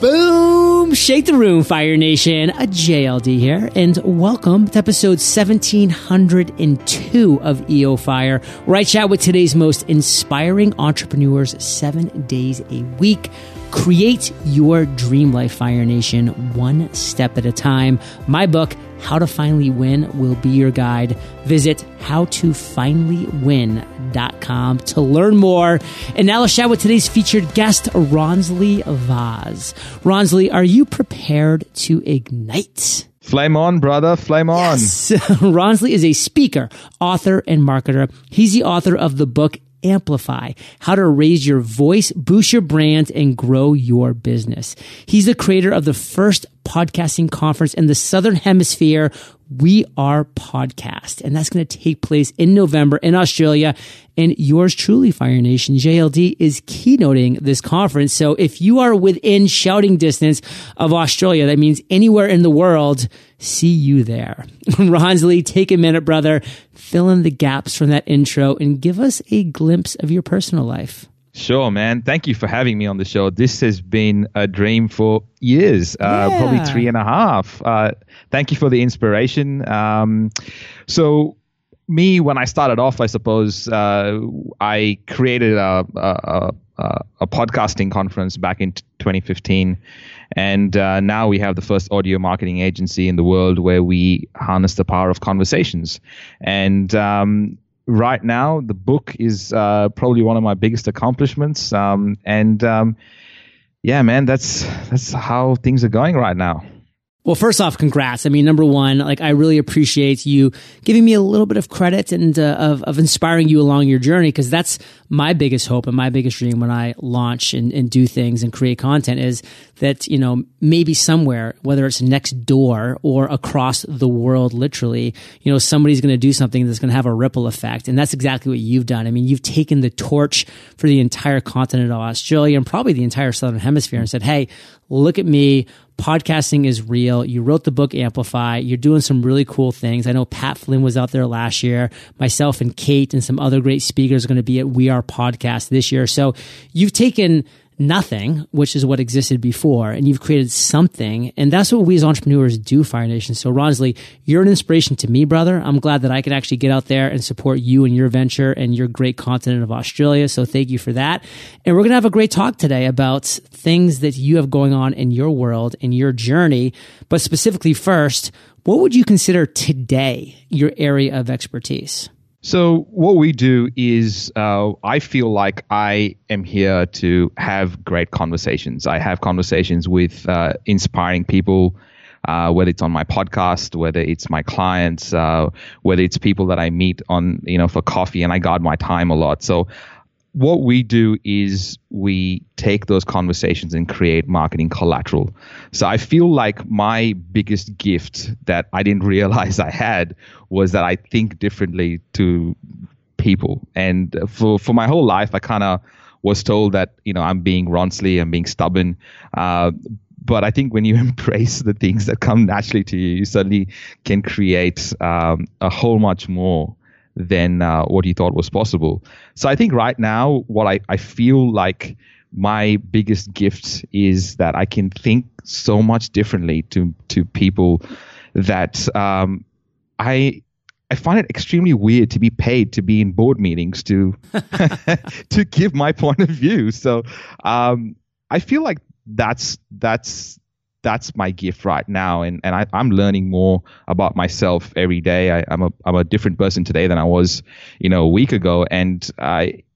Boom! Shake the room, Fire Nation. JLD here, and welcome to episode 1702 of EO Fire, where I chat with today's most inspiring entrepreneurs 7 days a week. Create your dream life, Fire Nation, one step at a time. My book, How to Finally Win, will be your guide. Visit howtofinallywin.com to learn more. And now let's chat with today's featured guest, Ronsley Vaz. Ronsley, are you prepared to ignite? Flame on, brother. Flame on. Yes. Ronsley is a speaker, author, and marketer. He's the author of the book, Amplify, How to Raise Your Voice, Boost Your Brand, and Grow Your Business. He's the creator of the first podcasting conference in the Southern Hemisphere, We Are Podcast. And that's going to take place in November in Australia. And yours truly, Fire Nation, JLD, is keynoting this conference. So if you are within shouting distance of Australia, that means anywhere in the world, see you there. Ronsley, take a minute, brother. Fill in the gaps from that intro and give us a glimpse of your personal life. Sure, man. Thank you for having me on the show. This has been a dream for years, probably 3.5. Thank you for the inspiration. So when I started off, I suppose, I created a podcasting conference back in 2015. And now we have the first audio marketing agency in the world where we harness the power of conversations. And right now, the book is probably one of my biggest accomplishments. Yeah, man, that's how things are going right now. Well, first off, congrats. I mean, number one, like, I really appreciate you giving me a little bit of credit and of inspiring you along your journey, because that's my biggest hope and my biggest dream when I launch and do things and create content is that, you know, maybe somewhere, whether it's next door or across the world, literally, you know, somebody's going to do something that's going to have a ripple effect. And that's exactly what you've done. I mean, you've taken the torch for the entire continent of Australia and probably the entire Southern Hemisphere and said, hey, look at me. Podcasting is real. You wrote the book Amplify. You're doing some really cool things. I know Pat Flynn was out there last year. Myself and Kate and some other great speakers are going to be at We Are Podcast this year. So you've taken nothing, which is what existed before, and you've created something. And that's what we as entrepreneurs do, Fire Nation. So Ronsley, you're an inspiration to me, brother. I'm glad that I could actually get out there and support you and your venture and your great continent of Australia. So thank you for that. And we're going to have a great talk today about things that you have going on in your world and your journey. But specifically first, what would you consider today your area of expertise? So what we do is I feel like I am here to have great conversations. I have conversations with inspiring people, whether it's on my podcast, whether it's my clients, whether it's people that I meet on, you know, for coffee, and I guard my time a lot. So what we do is we take those conversations and create marketing collateral. So I feel like my biggest gift that I didn't realize I had was that I think differently to people. And for my whole life, I kind of was told that, you know, I'm being Ronsley, I'm being stubborn. But I think when you embrace the things that come naturally to you, you suddenly can create a whole much more than what he thought was possible. So I think right now, what I feel like my biggest gift is that I can think so much differently to people that I find it extremely weird to be paid to be in board meetings to to give my point of view. So I feel like that's my gift right now. And I'm learning more about myself every day. I'm a different person today than I was, you know, a week ago. And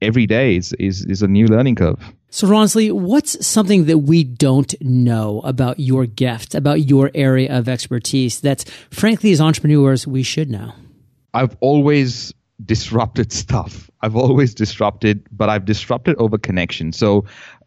every day is a new learning curve. So Ronsley, what's something that we don't know about your gift, about your area of expertise that, frankly, as entrepreneurs, we should know? I've always disrupted stuff. I've disrupted over connection. So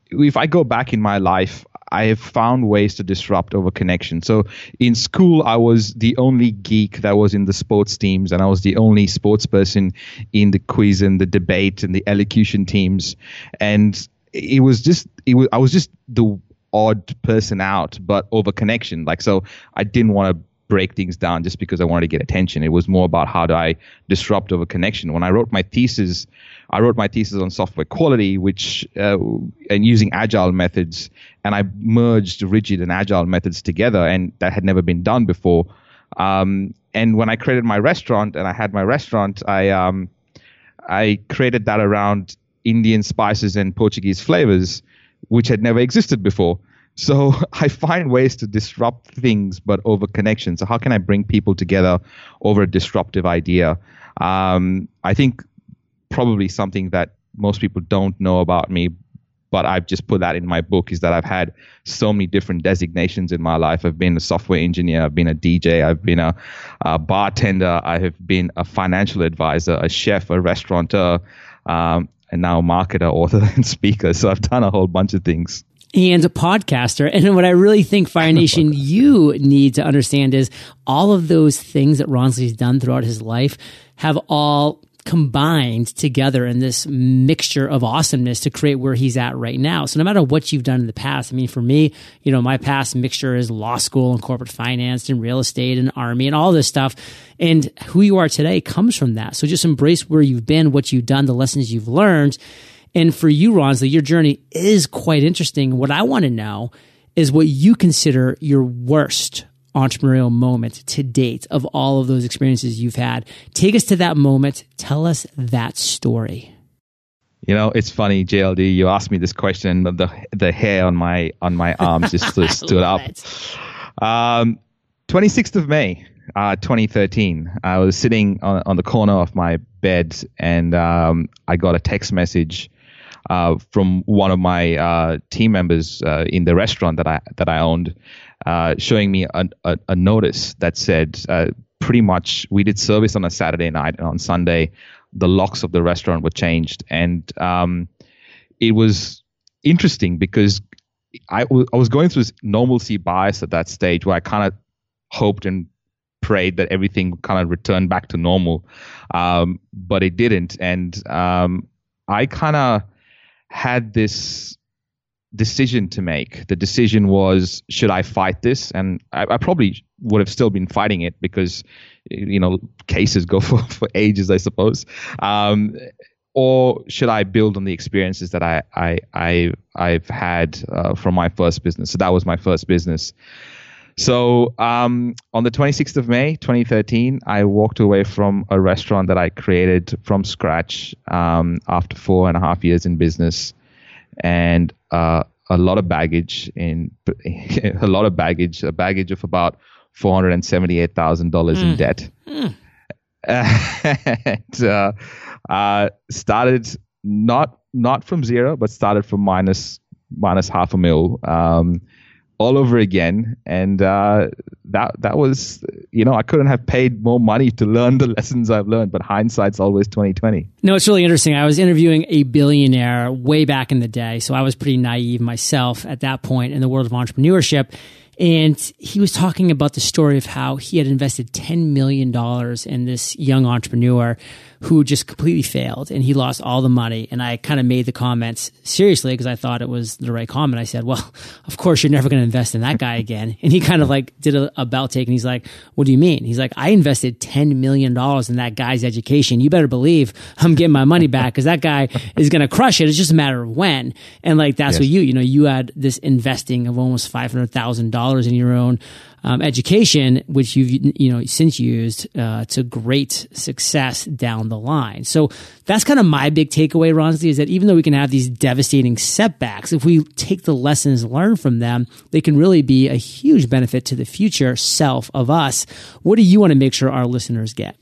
if I go back in my life, I have found ways to disrupt over connection. So in school, I was the only geek that was in the sports teams, and I was the only sports person in the quiz and the debate and the elocution teams. And I was just the odd person out, but over connection. Like, so I didn't want to break things down just because I wanted to get attention. It was more about how do I disrupt over connection. When I wrote my thesis, I wrote my thesis on software quality, which and using agile methods, and I merged rigid and agile methods together, and that had never been done before. And when I created my restaurant and I had my restaurant, I created that around Indian spices and Portuguese flavors, which had never existed before. So I find ways to disrupt things, but over connection. So how can I bring people together over a disruptive idea? I think probably something that most people don't know about me, but I've just put that in my book, is that I've had so many different designations in my life. I've been a software engineer. I've been a DJ. I've been a bartender. I have been a financial advisor, a chef, a restaurateur, and now a marketer, author, and speaker. So I've done a whole bunch of things. And a podcaster. And what I really think, Fire Nation, you need to understand is all of those things that Ronsley's done throughout his life have all combined together in this mixture of awesomeness to create where he's at right now. So no matter what you've done in the past, I mean, for me, you know, my past mixture is law school and corporate finance and real estate and army and all this stuff. And who you are today comes from that. So just embrace where you've been, what you've done, the lessons you've learned. And for you, Ronsley, your journey is quite interesting. What I want to know is what you consider your worst entrepreneurial moment to date of all of those experiences you've had. Take us to that moment. Tell us that story. You know, it's funny, JLD, you asked me this question, but the hair on my arms just stood up. 26th of May, 2013, I was sitting on the corner of my bed, and I got a text message from one of my team members in the restaurant that I owned, showing me a notice that said, pretty much, we did service on a Saturday night, and on Sunday, the locks of the restaurant were changed. And it was interesting because I was going through this normalcy bias at that stage where I kind of hoped and prayed that everything kind of returned back to normal, but it didn't. And I kind of had this decision to make. The decision was, should I fight this? And I probably would have still been fighting it because, you know, cases go for ages, I suppose. Or should I build on the experiences that I've had from my first business? So that was my first business. So on the 26th of May, 2013, I walked away from a restaurant that I created from scratch after 4.5 years in business, and a baggage of about $478,000 in debt. And started not from zero, but started from minus half a mil. All over again, and that was, you know, I couldn't have paid more money to learn the lessons I've learned, but hindsight's always 20/20. No, it's really interesting. I was interviewing a billionaire way back in the day, so I was pretty naive myself at that point in the world of entrepreneurship, and he was talking about the story of how he had invested $10 million in this young entrepreneur who just completely failed, and he lost all the money. And I kind of made the comments seriously because I thought it was the right comment. I said, well, of course, you're never going to invest in that guy again. And he kind of like did a belt take, and he's like, what do you mean? He's like, I invested $10 million in that guy's education. You better believe I'm getting my money back because that guy is going to crush it. It's just a matter of when. And like, that's what you had this investing of almost $500,000 in your own education, which you've since used to great success down the line. So that's kind of my big takeaway, Ronsley, is that even though we can have these devastating setbacks, if we take the lessons learned from them, they can really be a huge benefit to the future self of us. What do you want to make sure our listeners get?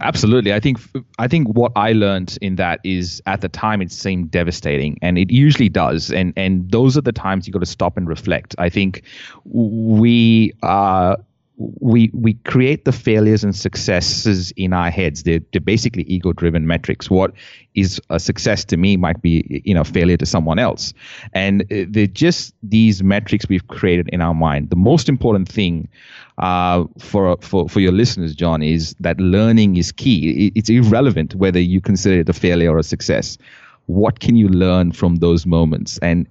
Absolutely. I think what I learned in that is at the time it seemed devastating, and it usually does. And those are the times you got to stop and reflect. I think we create the failures and successes in our heads. They're basically ego-driven metrics. What is a success to me might be, failure to someone else. And they're just these metrics we've created in our mind. The most important thing for your listeners, John, is that learning is key. It's irrelevant whether you consider it a failure or a success. What can you learn from those moments? And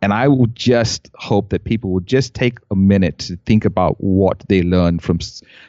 And I will just hope that people will just take a minute to think about what they learned from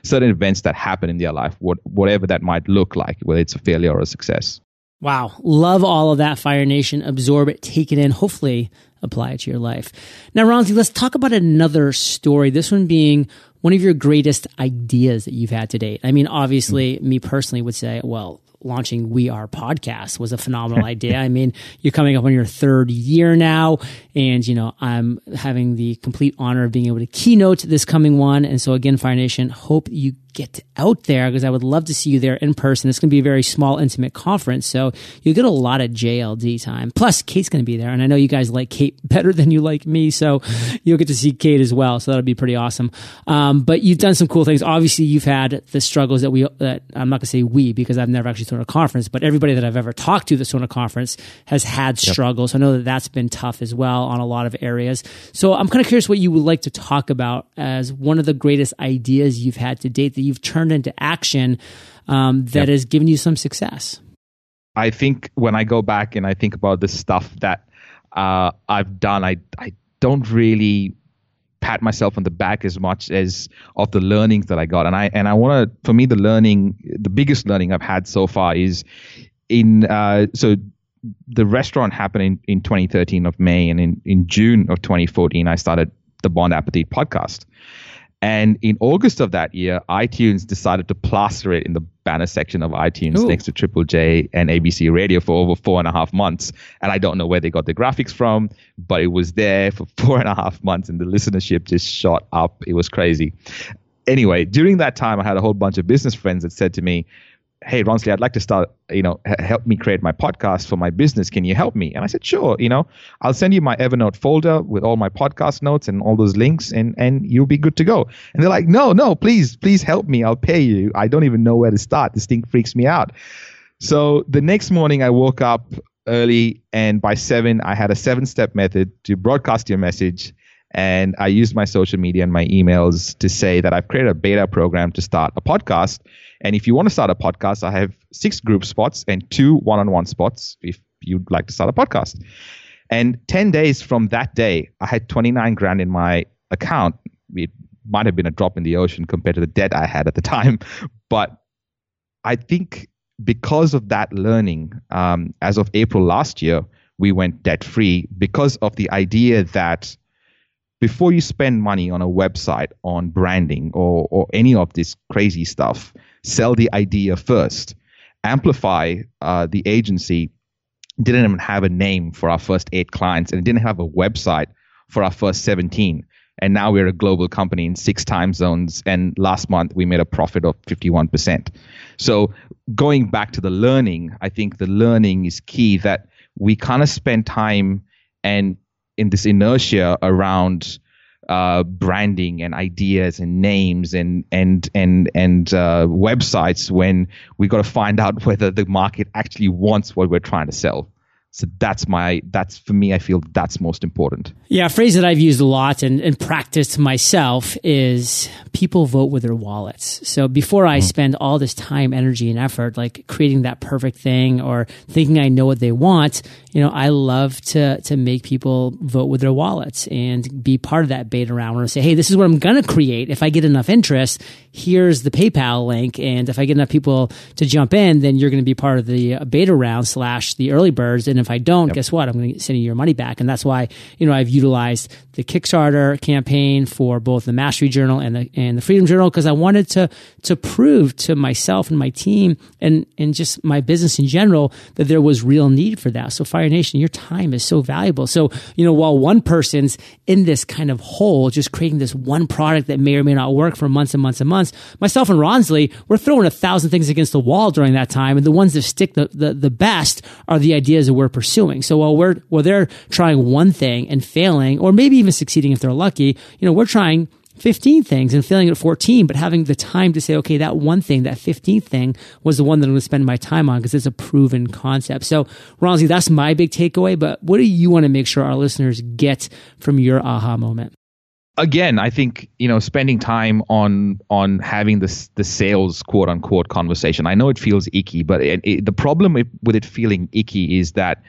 certain events that happen in their life, whatever that might look like, whether it's a failure or a success. Wow. Love all of that, Fire Nation. Absorb it, take it in, hopefully apply it to your life. Now, Ronsley, let's talk about another story, this one being one of your greatest ideas that you've had to date. I mean, obviously, me personally would say, well, launching We Are Podcast was a phenomenal idea. I mean, you're coming up on your third year now, and you know, I'm having the complete honor of being able to keynote this coming one. And so again, Fire Nation, hope you get out there, because I would love to see you there in person. It's going to be a very small, intimate conference, so you'll get a lot of JLD time. Plus, Kate's going to be there, and I know you guys like Kate better than you like me, so you'll get to see Kate as well, so that'll be pretty awesome. But you've done some cool things. Obviously, you've had the struggles that I'm not going to say we, because I've never actually thrown a conference, but everybody that I've ever talked to that's thrown a conference has had struggles. I know that that's been tough as well on a lot of areas. So I'm kind of curious what you would like to talk about as one of the greatest ideas you've had to date that you've turned into action that has given you some success. I think when I go back and I think about the stuff that I've done, I don't really pat myself on the back as much as of the learnings that I got. And I want to, for me, the biggest learning I've had so far is so the restaurant happened in 2013 of May, and in June of 2014, I started the Bond Apathy podcast. And in August of that year, iTunes decided to plaster it in the banner section of iTunes next to Triple J and ABC Radio for over 4.5 months. And I don't know where they got the graphics from, but it was there for 4.5 months, and the listenership just shot up. It was crazy. Anyway, during that time, I had a whole bunch of business friends that said to me, "Hey, Ronsley, I'd like to start, help me create my podcast for my business. Can you help me?" And I said, "Sure, I'll send you my Evernote folder with all my podcast notes and all those links, and you'll be good to go." And they're like, no, please help me. I'll pay you. I don't even know where to start. This thing freaks me out. So the next morning I woke up early, and by 7, I had a 7-step method to broadcast your message. And I used my social media and my emails to say that I've created a beta program to start a podcast. And if you want to start a podcast, I have 6 group spots and 2 one-on-one spots if you'd like to start a podcast. And 10 days from that day, I had $29,000 in my account. It might have been a drop in the ocean compared to the debt I had at the time. But I think because of that learning, as of April last year, we went debt-free, because of the idea that before you spend money on a website, on branding, or any of this crazy stuff, sell the idea first. Amplify, the agency, didn't even have a name for our first 8 clients, and it didn't have a website for our first 17. And now we're a global company in 6 time zones, and last month we made a profit of 51%. So going back to the learning, I think the learning is key, that we kind of spend time and in this inertia around branding and ideas and names and websites, when we got to find out whether the market actually wants what we're trying to sell. So that's for me, I feel that's most important. Yeah, a phrase that I've used a lot and practiced myself is people vote with their wallets. So before I spend all this time, energy, and effort, like creating that perfect thing or thinking I know what they want, I love to make people vote with their wallets and be part of that beta round where I say, "Hey, this is what I'm going to create. If I get enough interest, here's the PayPal link. And if I get enough people to jump in, then you're going to be part of the beta round / the early birds. And if I don't, guess what? I'm going to send you your money back." And that's why, I've utilized the Kickstarter campaign for both the Mastery Journal and the Freedom Journal, because I wanted to prove to myself and my team and just my business in general that there was real need for that. So Fire Nation, your time is so valuable. So, while one person's in this kind of hole, just creating this one product that may or may not work for months and months and months, myself and Ronsley, we're throwing 1,000 things against the wall during that time. And the ones that stick the best are the ideas that we're pursuing. So while they're trying one thing and failing, or maybe even succeeding if they're lucky, we're trying 15 things and failing at 14, but having the time to say, okay, that one thing, that 15th thing was the one that I'm going to spend my time on because it's a proven concept. So Ronsley, that's my big takeaway, but what do you want to make sure our listeners get from your aha moment? Again, I think, spending time on having the sales, quote unquote, conversation. I know it feels icky, but the problem with it feeling icky is that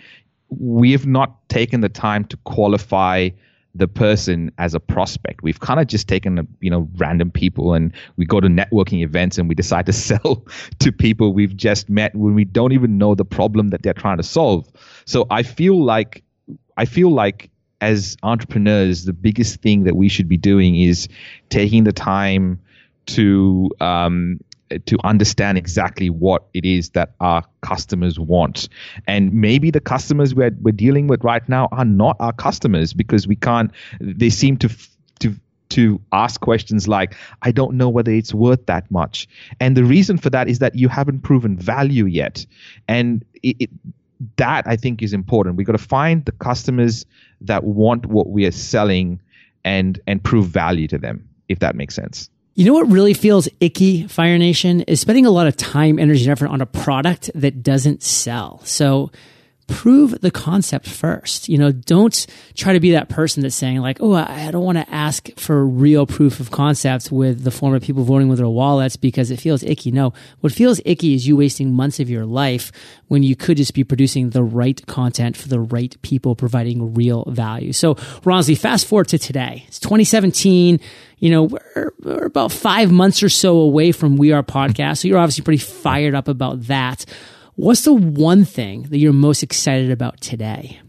we have not taken the time to qualify the person as a prospect. We've kind of just taken, random people, and we go to networking events and we decide to sell to people we've just met when we don't even know the problem that they're trying to solve. So I feel like as entrepreneurs, the biggest thing that we should be doing is taking the time to understand exactly what it is that our customers want. And maybe the customers we're dealing with right now are not our customers, because we can't, they seem to ask questions like, I don't know whether it's worth that much. And the reason for that is that you haven't proven value yet. And that I think is important. We've got to find the customers that want what we are selling and prove value to them, if that makes sense. You know what really feels icky, Fire Nation, is spending a lot of time, energy, and effort on a product that doesn't sell. So prove the concept first. Don't try to be that person that's saying like, oh, I don't want to ask for real proof of concept with the form of people voting with their wallets because it feels icky. No, what feels icky is you wasting months of your life when you could just be producing the right content for the right people, providing real value. So Ronsley, fast forward to today. It's 2017. We're about 5 months or so away from We Are Podcast. So you're obviously pretty fired up about that. What's the one thing that you're most excited about today?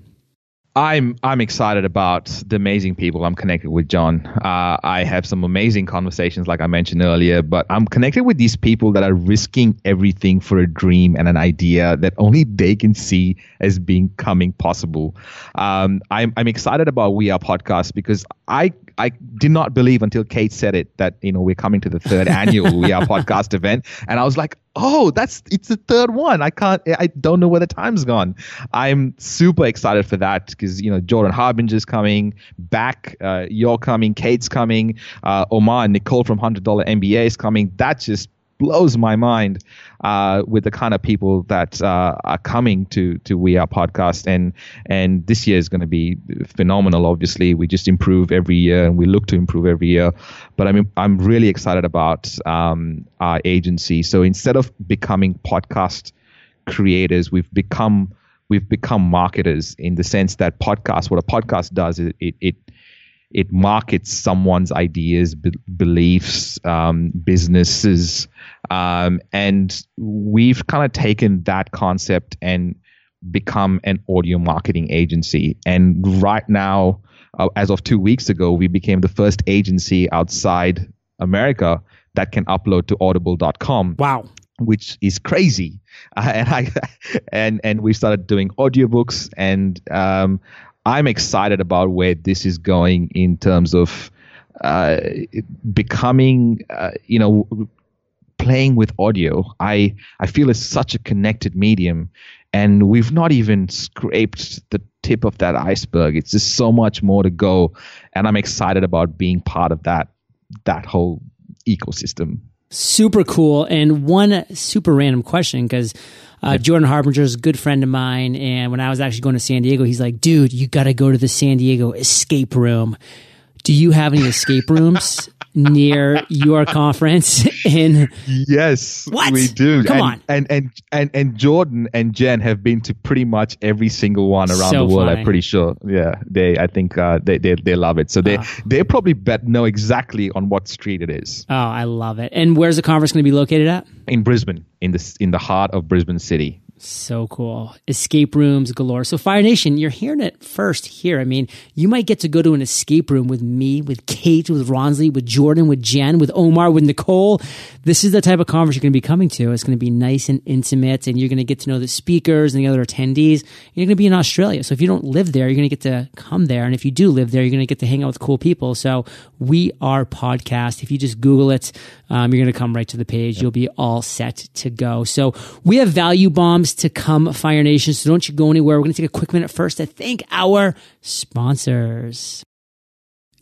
I'm excited about the amazing people I'm connected with, John. I have some amazing conversations, like I mentioned earlier, but I'm connected with these people that are risking everything for a dream and an idea that only they can see as becoming possible. I'm excited about We Are Podcast because I did not believe until Kate said it that we're coming to the third annual We Are Podcast event, and I was like, oh, it's the third one. I don't know where the time's gone. I'm super excited for that because Jordan Harbinger's coming back, you're coming, Kate's coming, Omar and Nicole from $100 MBA is coming. That just blows my mind with the kind of people that are coming to We Are Podcast, and this year is going to be phenomenal. Obviously, we just improve every year, and we look to improve every year. But I'm really excited about our agency. So instead of becoming podcast creators, we've become marketers, in the sense that what a podcast does is it markets someone's ideas, beliefs, businesses. And we've kind of taken that concept and become an audio marketing agency. And right now, as of 2 weeks ago, we became the first agency outside America that can upload to audible.com. Wow. Which is crazy. And we started doing audiobooks, and I'm excited about where this is going in terms of becoming, playing with audio. I feel it's such a connected medium, and we've not even scraped the tip of that iceberg. It's just so much more to go, and I'm excited about being part of that whole ecosystem. Super cool. And one super random question, because Jordan Harbinger is a good friend of mine, and when I was actually going to San Diego, he's like, dude, you got to go to the San Diego escape room. Do you have any escape rooms near your conference? Yes, what? We do. Come on. And Jordan and Jen have been to pretty much every single one around the world. Funny. I'm pretty sure. Yeah, I think they love it. So they probably know exactly on what street it is. Oh, I love it. And where's the conference going to be located at? In Brisbane, in the heart of Brisbane City. So cool. Escape rooms galore. So Fire Nation, you're hearing it first here. I mean, you might get to go to an escape room with me, with Kate, with Ronsley, with Jordan, with Jen, with Omar, with Nicole. This is the type of conference you're going to be coming to. It's going to be nice and intimate, and you're going to get to know the speakers and the other attendees. You're going to be in Australia. So if you don't live there, you're going to get to come there. And if you do live there, you're going to get to hang out with cool people. So We Are Podcast. If you just Google it, you're going to come right to the page. You'll be all set to go. So we have value bombs to come, Fire Nation. So don't you go anywhere. We're going to take a quick minute first to thank our sponsors.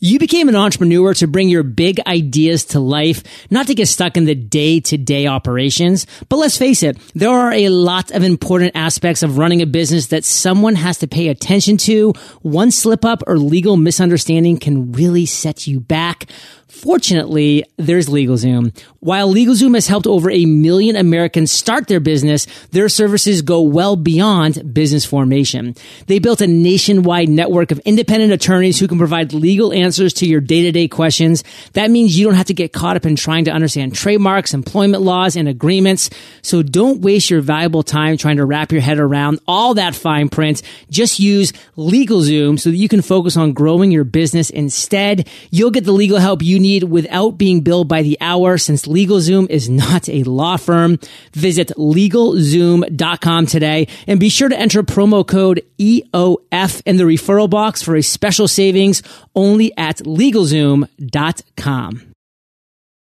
You became an entrepreneur to bring your big ideas to life, not to get stuck in the day-to-day operations. But let's face it, there are a lot of important aspects of running a business that someone has to pay attention to. One slip-up or legal misunderstanding can really set you back. Fortunately, there's LegalZoom. While LegalZoom has helped over 1 million Americans start their business, their services go well beyond business formation. They built a nationwide network of independent attorneys who can provide legal answers to your day-to-day questions. That means you don't have to get caught up in trying to understand trademarks, employment laws, and agreements. So don't waste your valuable time trying to wrap your head around all that fine print. Just use LegalZoom so that you can focus on growing your business instead. You'll get the legal help you need without being billed by the hour, since LegalZoom is not a law firm. Visit LegalZoom.com today and be sure to enter promo code EOF in the referral box for a special savings only at LegalZoom.com.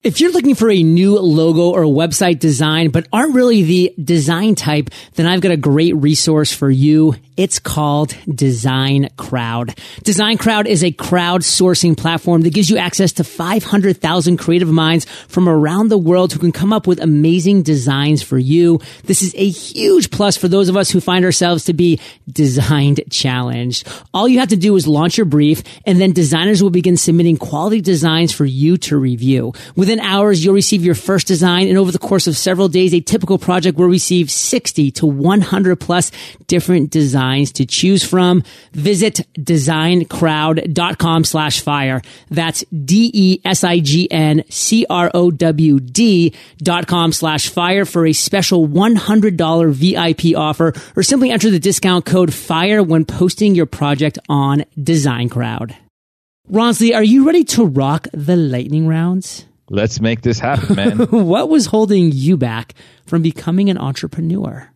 If you're looking for a new logo or website design, but aren't really the design type, then I've got a great resource for you. It's called DesignCrowd. DesignCrowd is a crowdsourcing platform that gives you access to 500,000 creative minds from around the world who can come up with amazing designs for you. This is a huge plus for those of us who find ourselves to be design challenged. All you have to do is launch your brief, and then designers will begin submitting quality designs for you to review. Within hours, you'll receive your first design, and over the course of several days, a typical project will receive 60 to 100 plus different designs to choose from. Visit DesignCrowd.com/fire. That's DesignCrowd.com/fire for a special $100 VIP offer, or simply enter the discount code FIRE when posting your project on DesignCrowd. Ronsley, are you ready to rock the lightning rounds? Let's make this happen, man. What was holding you back from becoming an entrepreneur?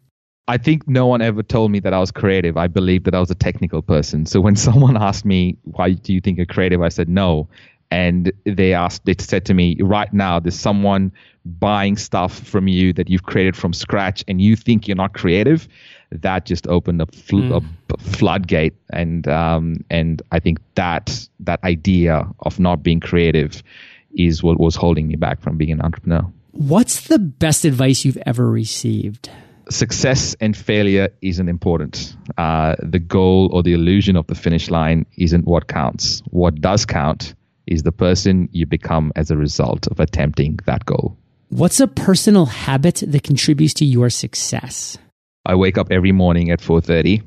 I think no one ever told me that I was creative. I believed that I was a technical person. So when someone asked me, why do you think you're creative? I said, no. And they said to me, right now, there's someone buying stuff from you that you've created from scratch and you think you're not creative. That just opened a floodgate. And I think that idea of not being creative is what was holding me back from being an entrepreneur. What's the best advice you've ever received? Success and failure isn't important. The goal or the illusion of the finish line isn't what counts. What does count is the person you become as a result of attempting that goal. What's a personal habit that contributes to your success? I wake up every morning at 4:30.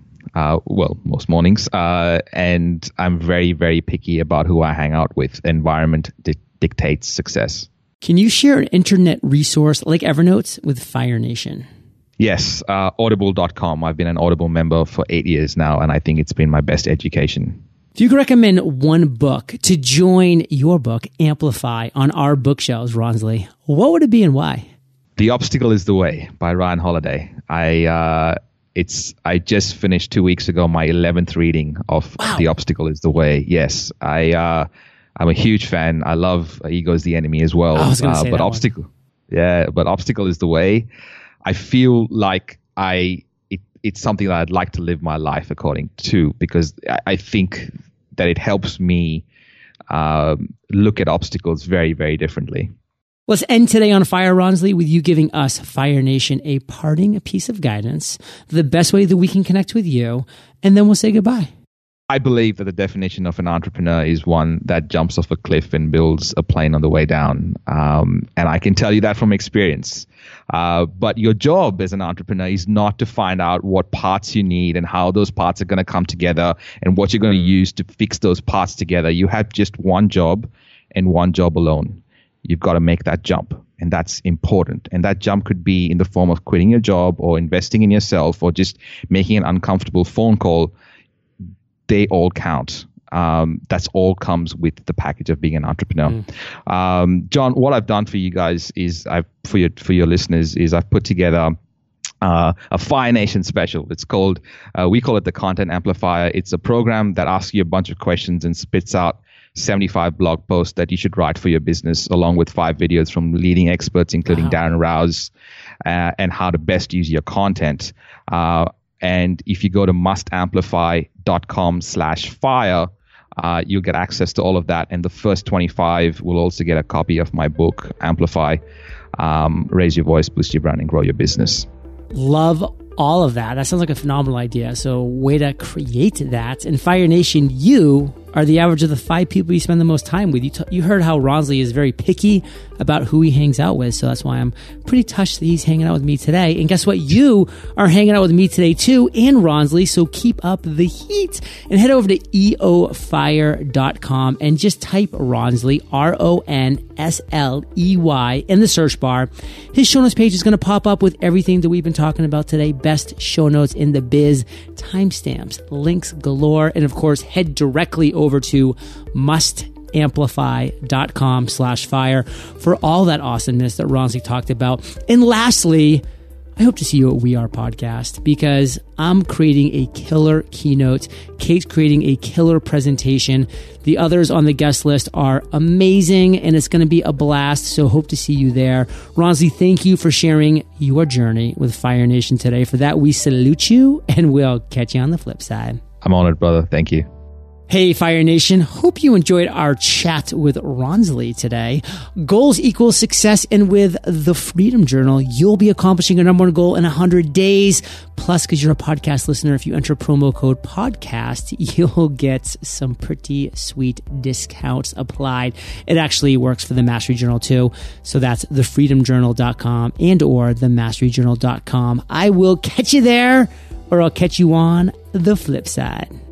Most mornings. And I'm very, very picky about who I hang out with. Environment dictates success. Can you share an internet resource like Evernote with Fire Nation? Yes, audible.com. I've been an Audible member for 8 years now, and I think it's been my best education. If you could recommend one book to join your book, Amplify, on our bookshelves, Ronsley, what would it be and why? The Obstacle Is the Way by Ryan Holiday. I just finished 2 weeks ago my 11th reading of The Obstacle Is the Way. Yes, I'm a huge fan. I love Ego Is the Enemy as well. I was going to say that Obstacle. One. Yeah, but Obstacle Is the Way. I feel like it's something that I'd like to live my life according to, because I think that it helps me look at obstacles very, very differently. Let's end today on Fire, Ronsley, with you giving us, Fire Nation, a parting piece of guidance, the best way that we can connect with you, and then we'll say goodbye. I believe that the definition of an entrepreneur is one that jumps off a cliff and builds a plane on the way down. And I can tell you that from experience. But your job as an entrepreneur is not to find out what parts you need and how those parts are going to come together and what you're going to use to fix those parts together. You have just one job and one job alone. You've got to make that jump. And that's important. And that jump could be in the form of quitting your job or investing in yourself or just making an uncomfortable phone call. They all count. That's all comes with the package of being an entrepreneur. John, what I've done for you guys is for your listeners is I've put together a Fire Nation special. It's called, we call it the Content Amplifier. It's a program that asks you a bunch of questions and spits out 75 blog posts that you should write for your business, along with 5 videos from leading experts, including Darren Rouse, and how to best use your content. And if you go to mustamplify.com/fire, You'll get access to all of that. And the first 25 will also get a copy of my book, Amplify, Raise Your Voice, Boost Your Brand, and Grow Your Business. Love all of that. That sounds like a phenomenal idea. So way to create that. And Fire Nation, you are the average of the 5 people you spend the most time with. You heard how Ronsley is very picky about who he hangs out with. So that's why I'm pretty touched that he's hanging out with me today. And guess what? You are hanging out with me today too, and Ronsley. So keep up the heat and head over to EOFire.com and just type Ronsley, R-O-N-S-L-E-Y, in the search bar. His show notes page is going to pop up with everything that we've been talking about today. Best show notes in the biz, timestamps, links galore, and of course, head directly over to mustamplify.com/fire for all that awesomeness that Ronsley talked about. And lastly, I hope to see you at We Are Podcast, because I'm creating a killer keynote. Kate's creating a killer presentation. The others on the guest list are amazing, and it's going to be a blast. So hope to see you there. Ronsley, thank you for sharing your journey with Fire Nation today. For that, we salute you, and we'll catch you on the flip side. I'm honored, brother. Thank you. Hey, Fire Nation. Hope you enjoyed our chat with Ronsley today. Goals equal success, and with The Freedom Journal, you'll be accomplishing your number one goal in 100 days. Plus, because you're a podcast listener, if you enter promo code podcast, you'll get some pretty sweet discounts applied. It actually works for The Mastery Journal too. So that's thefreedomjournal.com and or themasteryjournal.com. I will catch you there, or I'll catch you on the flip side.